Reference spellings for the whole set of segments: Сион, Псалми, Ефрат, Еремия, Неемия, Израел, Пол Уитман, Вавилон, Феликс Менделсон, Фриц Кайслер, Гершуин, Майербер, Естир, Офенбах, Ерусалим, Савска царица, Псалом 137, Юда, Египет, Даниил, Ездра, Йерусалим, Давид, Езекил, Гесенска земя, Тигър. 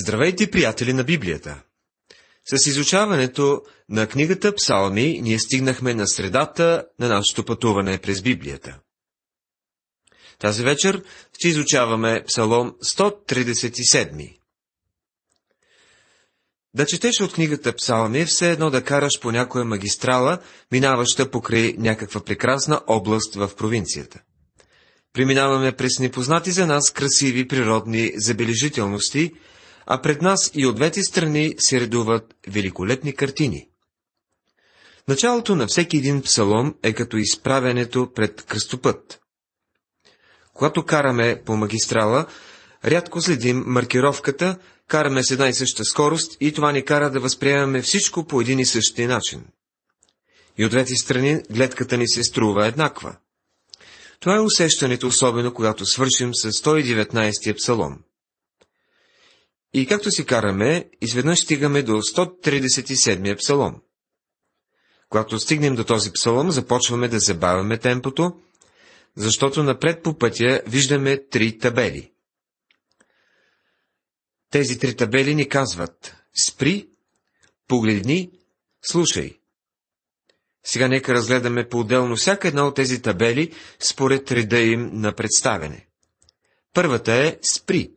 Здравейте, приятели на Библията! С изучаването на книгата Псалми ние стигнахме на средата на нашето пътуване през Библията. Тази вечер ще изучаваме Псалом 137. Да четеш от книгата Псалми е все едно да караш по някоя магистрала, минаваща покрай някаква прекрасна област в провинцията. Преминаваме през непознати за нас красиви природни забележителности, а пред нас и от двете страни се редуват великолепни картини. Началото на всеки един псалом е като изправянето пред кръстопът. Когато караме по магистрала, рядко следим маркировката, караме с една и съща скорост и това ни кара да възприемаме всичко по един и същи начин. И от двете страни гледката ни се струва еднаква. Това е усещането, особено когато свършим с 119-тия псалом. И както си караме, изведнъж стигаме до 137-я псалом. Когато стигнем до този псалом, започваме да забавяме темпото, защото напред по пътя виждаме три табели. Тези три табели ни казват: спри, погледни, слушай. Сега нека разгледаме по-отделно всяка една от тези табели според реда им на представяне. Първата е спри.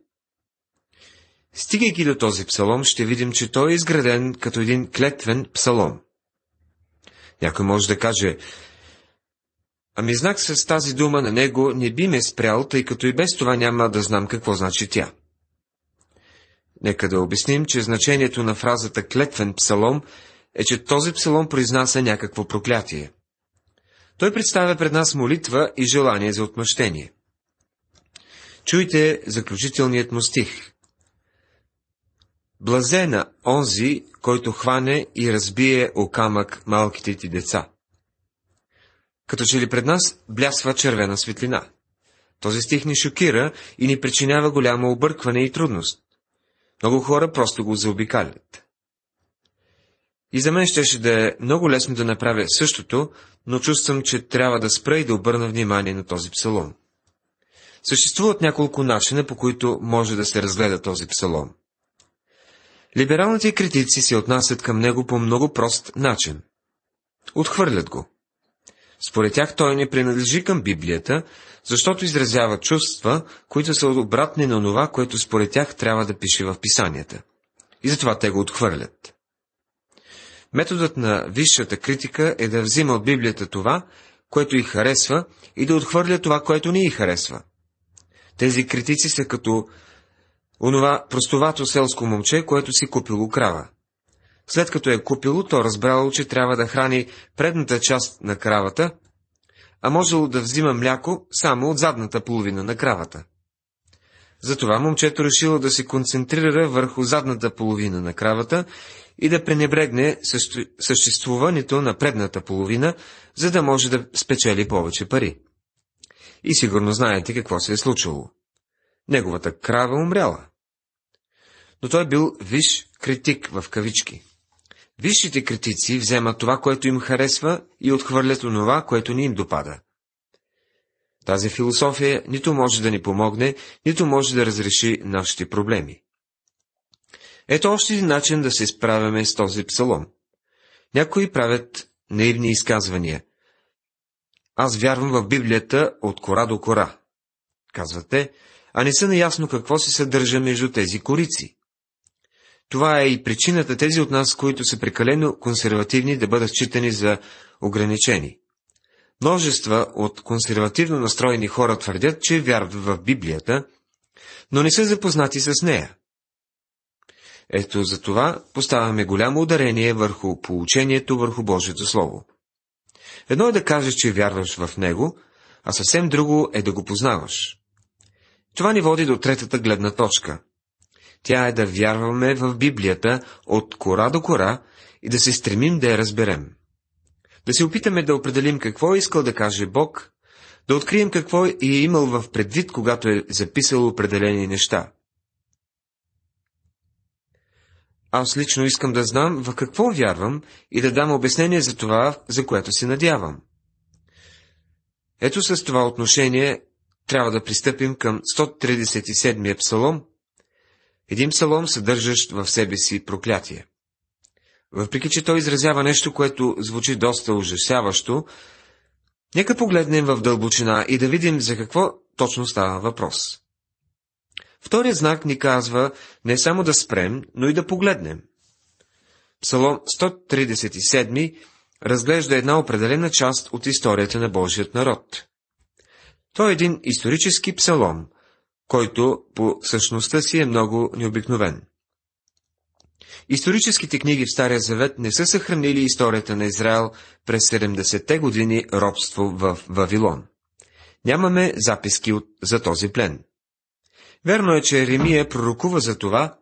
Стигайки до този псалом, ще видим, че той е изграден като един клетвен псалом. Някой може да каже: ами знак с тази дума на него не би ме спрял, тъй като и без това няма да знам какво значи тя. Нека да обясним, че значението на фразата клетвен псалом е, че този псалом произнася някакво проклятие. Той представя пред нас молитва и желание за отмъщение. Чуйте заключителният му стих: блазена онзи, който хване и разбие о камък малките ти деца. Като че ли пред нас блясва червена светлина. Този стих ни шокира и ни причинява голямо объркване и трудност. Много хора просто го заобикалят. И за мен щеше да е много лесно да направя същото, но чувствам, че трябва да спра и да обърна внимание на този псалом. Съществуват няколко начина, по които може да се разгледа този псалом. Либералните критици се отнасят към него по много прост начин. Отхвърлят го. Според тях той не принадлежи към Библията, защото изразява чувства, които са обратни на това, което според тях трябва да пише в писанията. И затова те го отхвърлят. Методът на висшата критика е да взима от Библията това, което й харесва, и да отхвърля това, което не й харесва. Тези критици са като онова простовато селско момче, което си купило крава. След като е купило, то разбрало, че трябва да храни предната част на кравата, а можело да взима мляко само от задната половина на кравата. Затова момчето решило да се концентрира върху задната половина на кравата и да пренебрегне съществуването на предната половина, за да може да спечели повече пари. И сигурно знаете какво се е случило. Неговата крава умряла. Но той бил висш критик в кавички. Висшите критици вземат това, което им харесва, и отхвърлят онова, което не им допада. Тази философия нито може да ни помогне, нито може да разреши нашите проблеми. Ето още един начин да се справяме с този псалом. Някои правят наивни изказвания. Аз вярвам в Библията от кора до кора, казвате, а не са наясно какво се съдържа между тези корици. Това е и причината тези от нас, които са прекалено консервативни, да бъдат считани за ограничени. Множества от консервативно настроени хора твърдят, че вярват в Библията, но не са запознати с нея. Ето за това поставяме голямо ударение върху поучението, върху Божието Слово. Едно е да кажеш, че вярваш в него, а съвсем друго е да го познаваш. Това ни води до третата гледна точка. Тя е да вярваме в Библията от кора до кора и да се стремим да я разберем. Да се опитаме да определим какво е искал да каже Бог, да открием какво е имал в предвид, когато е записал определени неща. Аз лично искам да знам в какво вярвам и да дам обяснение за това, за което се надявам. Ето с това отношение трябва да пристъпим към 137-я псалом Един псалом, съдържащ в себе си проклятие. Въпреки че той изразява нещо, което звучи доста ужасяващо, нека погледнем в дълбочина и да видим за какво точно става въпрос. Вторият знак ни казва не само да спрем, но и да погледнем. Псалом 137 разглежда една определена част от историята на Божият народ. Той е един исторически псалом, който по същността си е много необикновен. Историческите книги в Стария Завет не са съхранили историята на Израел през 70-те години робство в Вавилон. Нямаме записки за този плен. Верно е, че Еремия пророкува за това,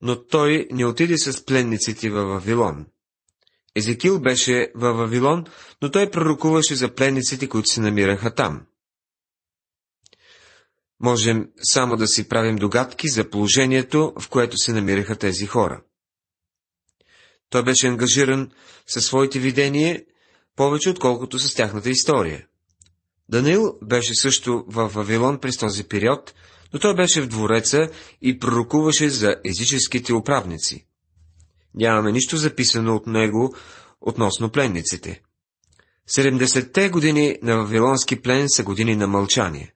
но той не отиде с пленниците във Вавилон. Езекил беше във Вавилон, но той пророкуваше за пленниците, които се намираха там. Можем само да си правим догадки за положението, в което се намираха тези хора. Той беше ангажиран със своите видения повече отколкото с тяхната история. Даниил беше също във Вавилон през този период, но той беше в двореца и пророкуваше за езическите управници. Нямаме нищо записано от него относно пленниците. 70-те години на вавилонски плен са години на мълчание.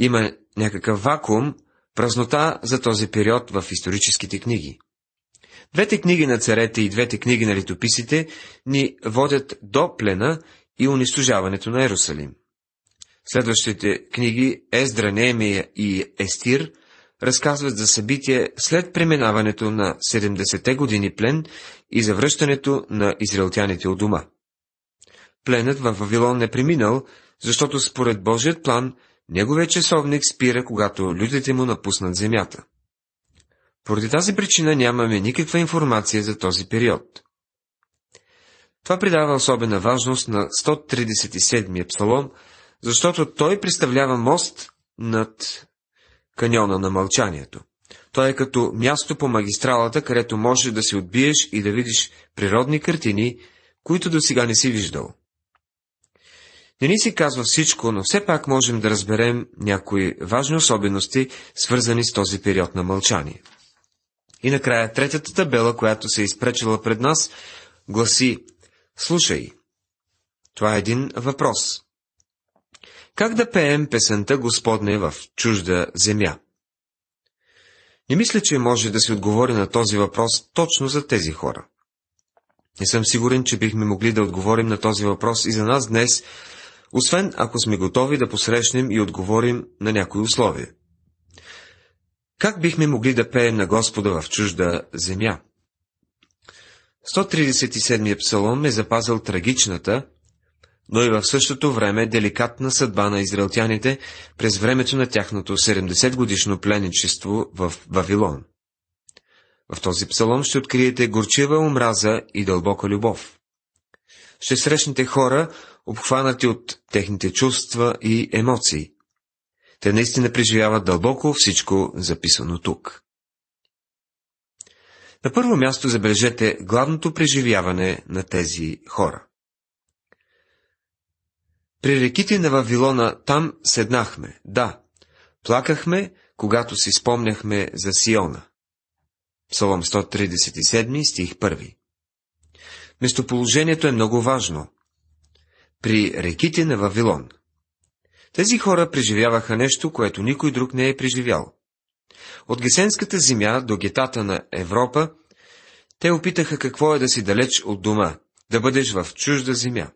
Има някакъв вакуум, празнота за този период в историческите книги. Двете книги на царете и двете книги на летописите ни водят до плена и унищожаването на Йерусалим. Следващите книги Ездра, Неемия и Естир разказват за събития след преминаването на 70-те години плен и завръщането на израелтяните от дома. Пленът във Вавилон не преминал, защото според Божият план неговият часовник спира, когато людите му напуснат земята. Поради тази причина нямаме никаква информация за този период. Това придава особена важност на 137-я псалом, защото той представлява мост над каньона на мълчанието. Той е като място по магистралата, където може да се отбиеш и да видиш природни картини, които досега не си виждал. Не ни се казва всичко, но все пак можем да разберем някои важни особености, свързани с този период на мълчание. И накрая третата табела, която се е изпречила пред нас, гласи: слушай. Това е един въпрос. Как да пеем песента Господне в чужда земя? Не мисля, че може да се отговори на този въпрос точно за тези хора. Не съм сигурен, че бихме могли да отговорим на този въпрос и за нас днес, освен ако сме готови да посрещнем и отговорим на някои условия. Как бихме могли да пеем на Господа в чужда земя? 137-я псалом е запазил трагичната, но и в същото време деликатна съдба на израелтяните през времето на тяхното 70-годишно пленничество в Вавилон. В този псалом ще откриете горчива омраза и дълбока любов. Ще срещнете хора, обхванати от техните чувства и емоции. Те наистина преживяват дълбоко всичко записано тук. На първо място забележете главното преживяване на тези хора. При реките на Вавилона там седнахме, да, плакахме, когато си спомняхме за Сиона. Псалом 137, стих 1. Местоположението е много важно. При реките на Вавилон. Тези хора преживяваха нещо, което никой друг не е преживял. От Гесенската земя до гетата на Европа, те опитаха какво е да си далеч от дома, да бъдеш в чужда земя.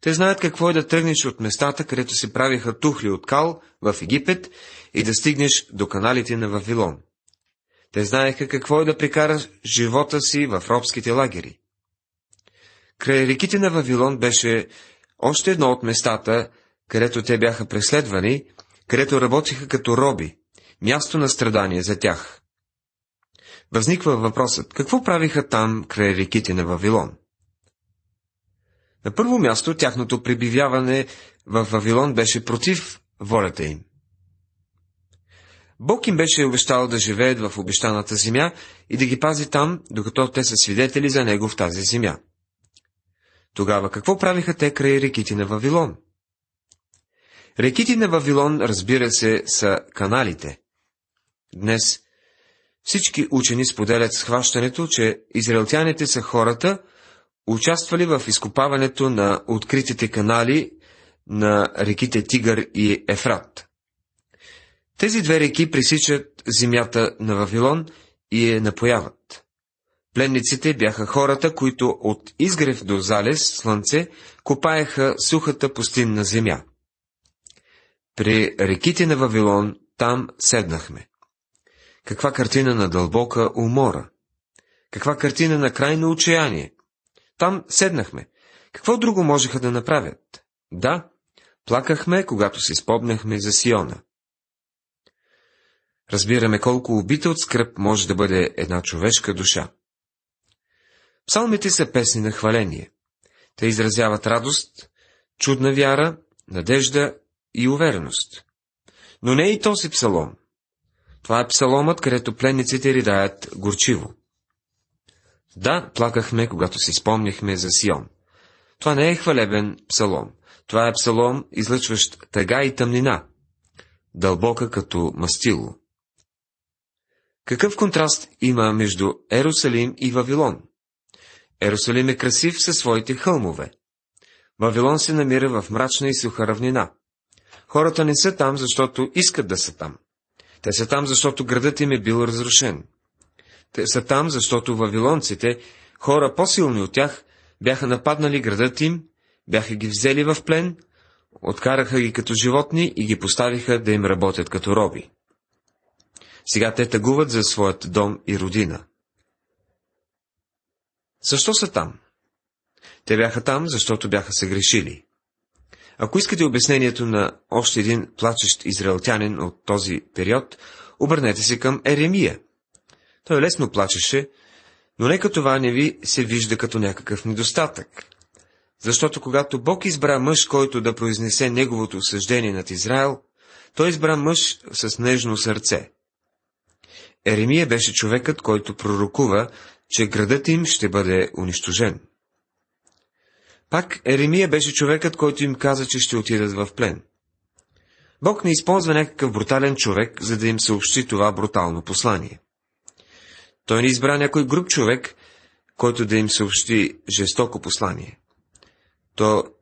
Те знаят какво е да тръгнеш от местата, където се правиха тухли от кал в Египет и да стигнеш до каналите на Вавилон. Те знаеха какво е да прекараш живота си в робските лагери. Край реките на Вавилон беше още едно от местата, където те бяха преследвани, където работиха като роби, място на страдание за тях. Възниква въпросът, какво правиха там, край реките на Вавилон? На първо място, тяхното пребиваване в Вавилон беше против волята им. Бог им беше обещал да живеят в обещаната земя и да ги пази там, докато те са свидетели за него в тази земя. Тогава какво правиха те край реките на Вавилон? Реките на Вавилон, разбира се, са каналите. Днес Всички учени споделят схващането, че израелтяните са хората, участвали в изкопаването на откритите канали на реките Тигър и Ефрат. Тези две реки пресичат земята на Вавилон и я напояват. Пленниците бяха хората, които от изгрев до залез слънце копаеха сухата пустинна земя. При реките на Вавилон там седнахме. Каква картина на дълбока умора! Каква картина на крайно отчаяние! Там седнахме. Какво друго можеха да направят? Да, плакахме, когато си спомняхме за Сиона. Разбираме колко убита от скръб може да бъде една човешка душа. Псалмите са песни на хваление. Те изразяват радост, чудна вяра, надежда и увереност. Но не и този псалом. Това е псаломът, където пленниците ридаят горчиво. Да, плакахме, когато си спомняхме за Сион. Това не е хвалебен псалом. Това е псалом, излъчващ тъга и тъмнина, дълбока като мастило. Какъв контраст има между Ерусалим и Вавилон? Ерусалим е красив със своите хълмове. Вавилон се намира в мрачна и суха равнина. Хората не са там, защото искат да са там. Те са там, защото градът им е бил разрушен. Те са там, защото вавилонците, хора по-силни от тях, бяха нападнали градът им, бяха ги взели в плен, откараха ги като животни и ги поставиха да им работят като роби. Сега те тъгуват за своят дом и родина. Защо са там? Те бяха там, защото бяха съгрешили. Ако искате обяснението на още един плачещ израелтянин от този период, обърнете се към Еремия. Той лесно плачеше, но нека това не ви се вижда като някакъв недостатък. Защото когато Бог избра мъж, който да произнесе неговото осъждение над Израел, той избра мъж с нежно сърце. Еремия беше човекът, който пророкува, че градът им ще бъде унищожен. Пак Еремия беше човекът, който им каза, че ще отидат в плен. Бог не използва някакъв брутален човек, за да им съобщи това брутално послание. Той не избра някой груб човек, който да им съобщи жестоко послание.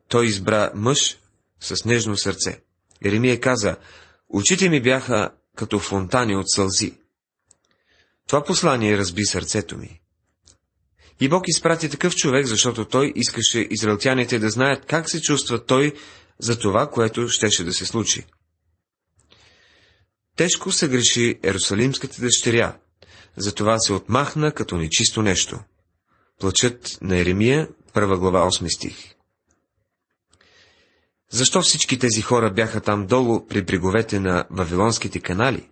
Той избра мъж с нежно сърце. Еремия каза, очите ми бяха като фонтани от сълзи. Това послание разби сърцето ми. И Бог изпрати такъв човек, защото той искаше израелтяните да знаят как се чувства той за това, което щеше да се случи. Тежко се греши Ерусалимската дъщеря, затова се отмахна като нечисто нещо. Плачът на Еремия, 1 глава, 8 стих. Защо всички тези хора бяха там долу при бреговете на вавилонските канали?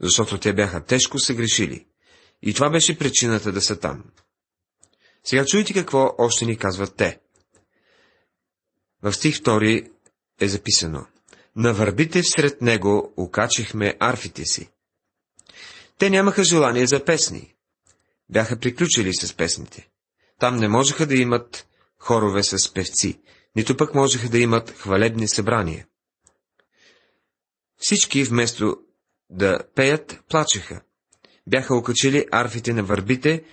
Защото те бяха тежко съгрешили. И това беше причината да са там. Сега чуйте какво още ни казват те. В стих 2 е записано: на върбите всред него окачихме арфите си. Те нямаха желание за песни. Бяха приключили с песните. Там не можеха да имат хорове с певци, нито пък можеха да имат хвалебни събрания. Всички вместо да пеят, плачеха. Бяха окачили арфите на върбите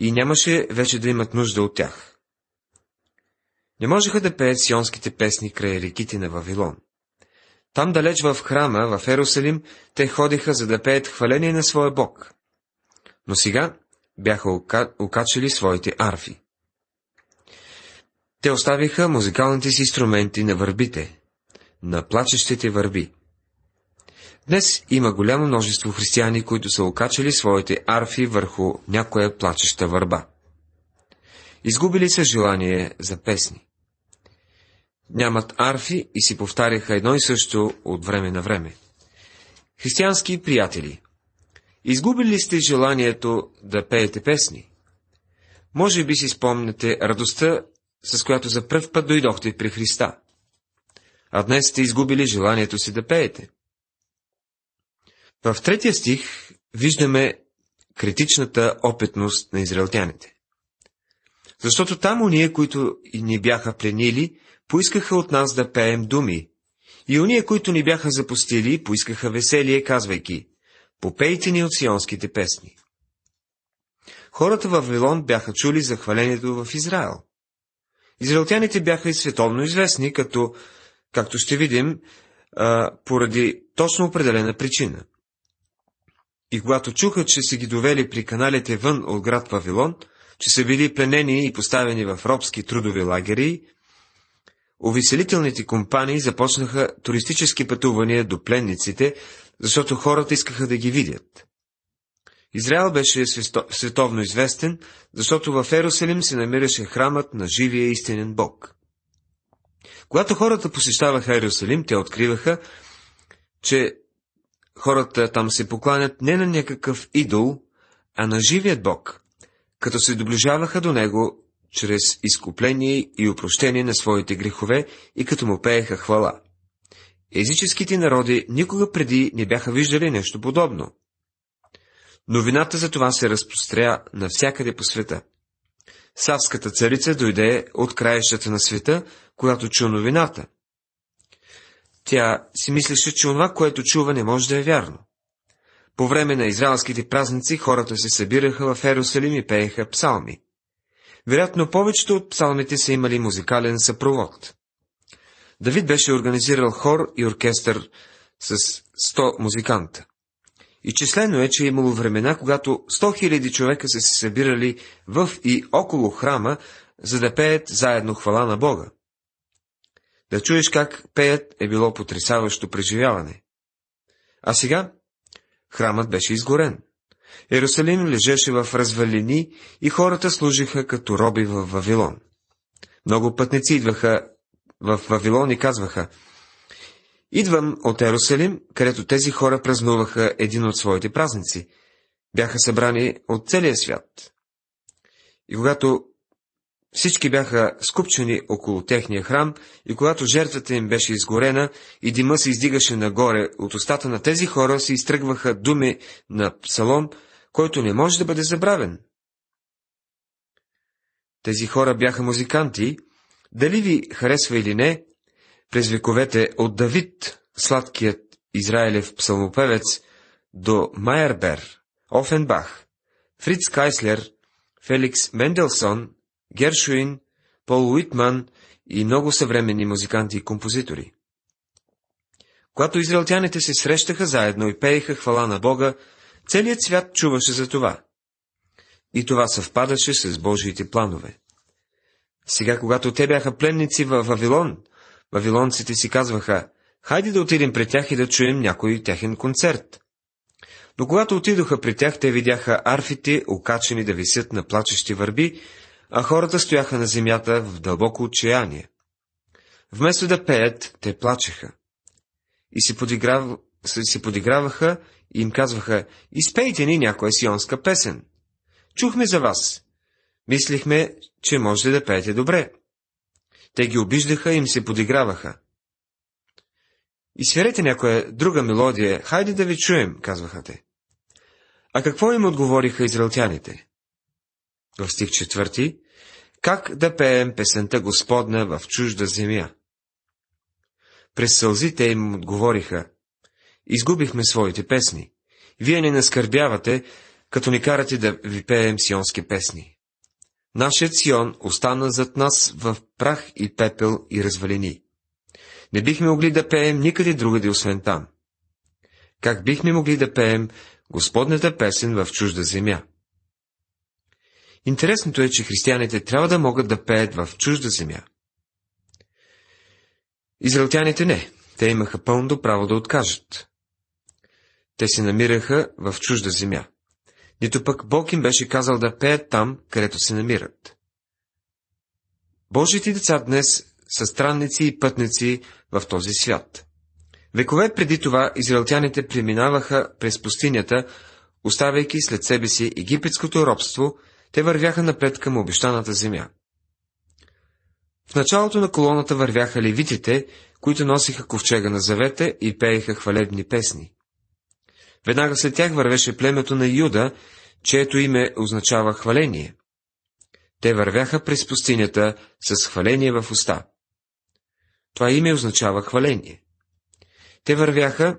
и нямаше вече да имат нужда от тях. Не можеха да пеят сионските песни край реките на Вавилон. Там далеч в храма, в Ерусалим, те ходиха, за да пеят хваление на своя Бог. Но сега бяха окачили своите арфи. Те оставиха музикалните си инструменти на върбите, на плачещите върби. Днес има голямо множество християни, които са окачили своите арфи върху някоя плачеща върба. Изгубили са желание за песни. Нямат арфи и си повтаряха едно и също от време на време. Християнски приятели, изгубили сте желанието да пеете песни? Може би си спомняте радостта, с която за пръв път дойдохте при Христа. А днес сте изгубили желанието си да пеете. В 3 стих виждаме критичната опитност на израелтяните. Защото там ония, които ни бяха пленили, поискаха от нас да пеем думи, и ония, които ни бяха запустили, поискаха веселие, казвайки: Попеите ни от сионските песни. Хората в Вавилон бяха чули за хвалението в Израел. Израелтяните бяха и световно известни, както ще видим, поради точно определена причина. И когато чуха, че са ги довели при каналите вън от град Вавилон, че са били пленени и поставени в робски трудови лагери, увеселителните компании започнаха туристически пътувания до пленниците, защото хората искаха да ги видят. Израел беше световно известен, защото в Йерусалим се намираше храмът на живия истинен Бог. Когато хората посещаваха Йерусалим, те откриваха, че хората там се покланят не на някакъв идол, а на живият Бог, като се доближаваха до него чрез изкупление и опрощение на своите грехове и като му пееха хвала. Езическите народи никога преди не бяха виждали нещо подобно. Новината за това се разпростря навсякъде по света. Савската царица дойде от краищата на света, когато чу новината. Тя си мислеше, че онова, което чува, не може да е вярно. По време на израелските празници хората се събираха в Йерусалим и пееха псалми. Вероятно, повечето от псалмите са имали музикален съпровод. Давид беше организирал хор и оркестър с 100 музиканта. Изчислено е, че е имало времена, когато 100 000 човека са се събирали в и около храма, за да пеят заедно хвала на Бога. Да чуеш как пеят е било потресаващо преживяване. А сега храмът беше изгорен. Йерусалим лежеше в развалини и хората служиха като роби в Вавилон. Много пътници идваха в Вавилон и казваха: идвам от Йерусалим, където тези хора празнуваха един от своите празници. Бяха събрани от целия свят. И когато всички бяха скупчени около техния храм, и когато жертвата им беше изгорена и дима се издигаше нагоре от устата на тези хора, се изтръгваха думи на псалом, който не може да бъде забравен. Тези хора бяха музиканти, дали ви харесва или не, през вековете от Давид, сладкият израелев псалмопевец, до Майербер, Офенбах, Фриц Кайслер, Феликс Менделсон, Гершуин, Пол Уитман и много съвременни музиканти и композитори. Когато израелтяните се срещаха заедно и пееха хвала на Бога, целият свят чуваше за това. И това съвпадаше с Божиите планове. Сега, когато те бяха пленници във Вавилон, вавилонците си казваха: хайде да отидем при тях и да чуем някой техен концерт. Но когато отидоха при тях, те видяха арфите, окачени да висят на плачещи върби, а хората стояха на земята в дълбоко отчаяние. Вместо да пеят, те плачеха. И се подиграваха и им казваха: изпейте ни някоя сионска песен. Чухме за вас. Мислихме, че можете да пеете добре. Те ги обиждаха и им се подиграваха. Изсвирете някоя друга мелодия, хайде да ви чуем, казваха те. А какво им отговориха израелтяните? В стих 4: как да пеем песента Господна в чужда земя? През сълзите им отговориха: изгубихме своите песни. Вие не наскърбявате, като ни карате да ви пеем сионски песни. Нашият Сион остана зад нас в прах и пепел и развалини. Не бихме могли да пеем никъде другаде, освен там. Как бихме могли да пеем Господната песен в чужда земя? Интересното е, че християните трябва да могат да пеят в чужда земя. Израелтяните не, те имаха пълно право да откажат. Те се намираха в чужда земя. Нито пък Бог им беше казал да пеят там, където се намират. Божите деца днес са странници и пътници в този свят. Векове преди това израелтяните преминаваха през пустинята, оставяйки след себе си египетското робство. Те вървяха напред към обещаната земя. В началото на колоната вървяха левитите, които носиха ковчега на завета и пееха хвалебни песни. Веднага след тях вървеше племето на Юда, чието име означава хваление. Те вървяха през пустинята с хваление в уста. Това име означава хваление. Те вървяха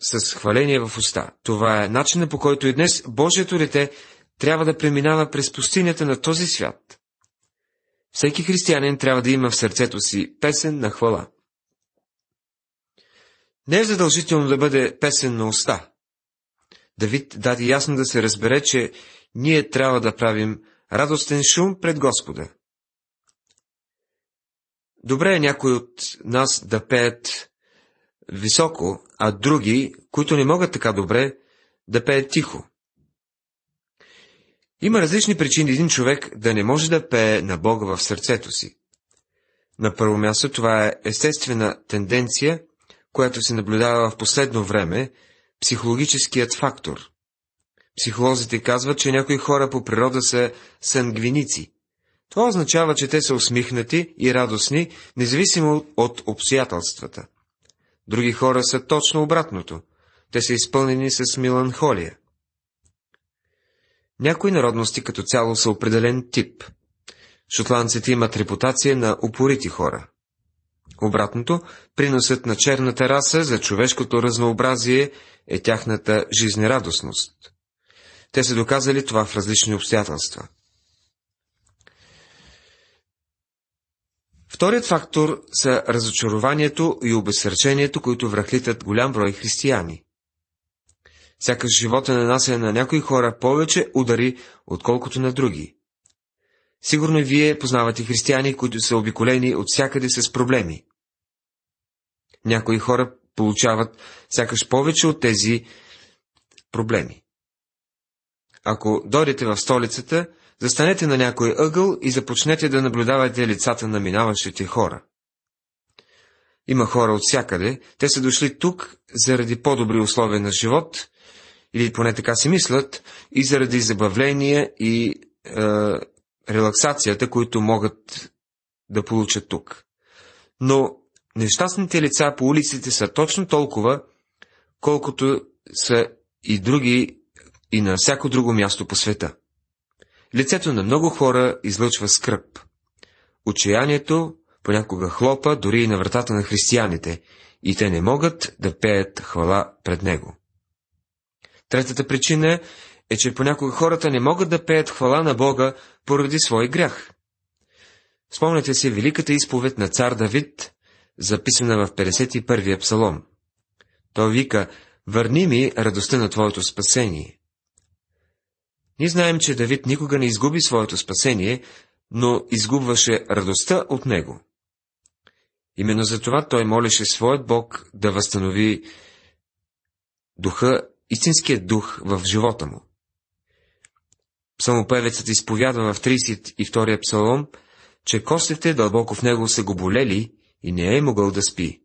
с хваление в уста. Това е начинът, по който и днес Божието дете трябва да преминава през пустинята на този свят. Всеки християнин трябва да има в сърцето си песен на хвала. Не е задължително да бъде песен на уста. Давид даде ясно да се разбере, че ние трябва да правим радостен шум пред Господа. Добре е някои от нас да пеят високо, а други, които не могат така добре, да пеят тихо. Има различни причини един човек да не може да пее на Бога в сърцето си. На първо място това е естествена тенденция, която се наблюдава в последно време, психологическият фактор. Психолозите казват, че някои хора по природа са сангвиници. Това означава, че те са усмихнати и радостни, независимо от обстоятелствата. Други хора са точно обратното. Те са изпълнени с меланхолия. Някои народности като цяло са определен тип. Шотландците имат репутация на упорити хора. Обратното, приносът на черната раса за човешкото разнообразие е тяхната жизнерадостност. Те са доказали това в различни обстоятелства. Вторият фактор са разочарованието и обезсърчението, които връхлитат голям брой християни. Сякаш живота нанася на някои хора повече удари, отколкото на други. Сигурно и вие познавате християни, които са обиколени от всякъде с проблеми. Някои хора получават сякаш повече от тези проблеми. Ако дойдете в столицата, застанете на някой ъгъл и започнете да наблюдавате лицата на минаващите хора. Има хора от всякъде, те са дошли тук заради по-добри условия на живот, или поне така си мислят, и заради забавления и релаксацията, които могат да получат тук. Но нещастните лица по улиците са точно толкова, колкото са и други и на всяко друго място по света. Лицето на много хора излъчва скръб. Отчаянието понякога хлопа дори и на вратата на християните, и те не могат да пеят хвала пред него. Третата причина е, че понякога хората не могат да пеят хвала на Бога поради свой грях. Спомняте си великата изповед на цар Давид, записана в 51-я псалом. Той вика: „Върни ми радостта на твоето спасение“. Ние знаем, че Давид никога не изгуби своето спасение, но изгубваше радостта от него. Именно затова той молеше своят Бог да възстанови духа, истинският дух в живота му. Псалмопевецът изповядва в 32-я псалом, че костите дълбоко в него са го болели и не е могъл да спи.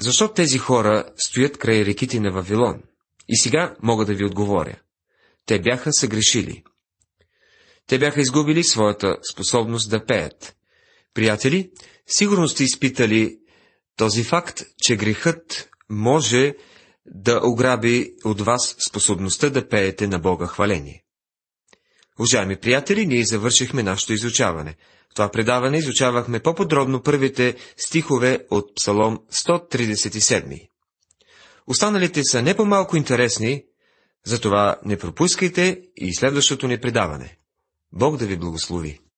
Защо тези хора стоят край реките на Вавилон? И сега мога да ви отговоря. Те бяха съгрешили. Те бяха изгубили своята способност да пеят. Приятели, сигурно сте изпитали този факт, че грехът може да ограби от вас способността да пеете на Бога хваление. Уважаеми приятели, ние завършихме нашето изучаване. В това предаване изучавахме по-подробно първите стихове от Псалом 137. Останалите са не по-малко интересни, затова не пропускайте и следващото ни предаване. Бог да ви благослови!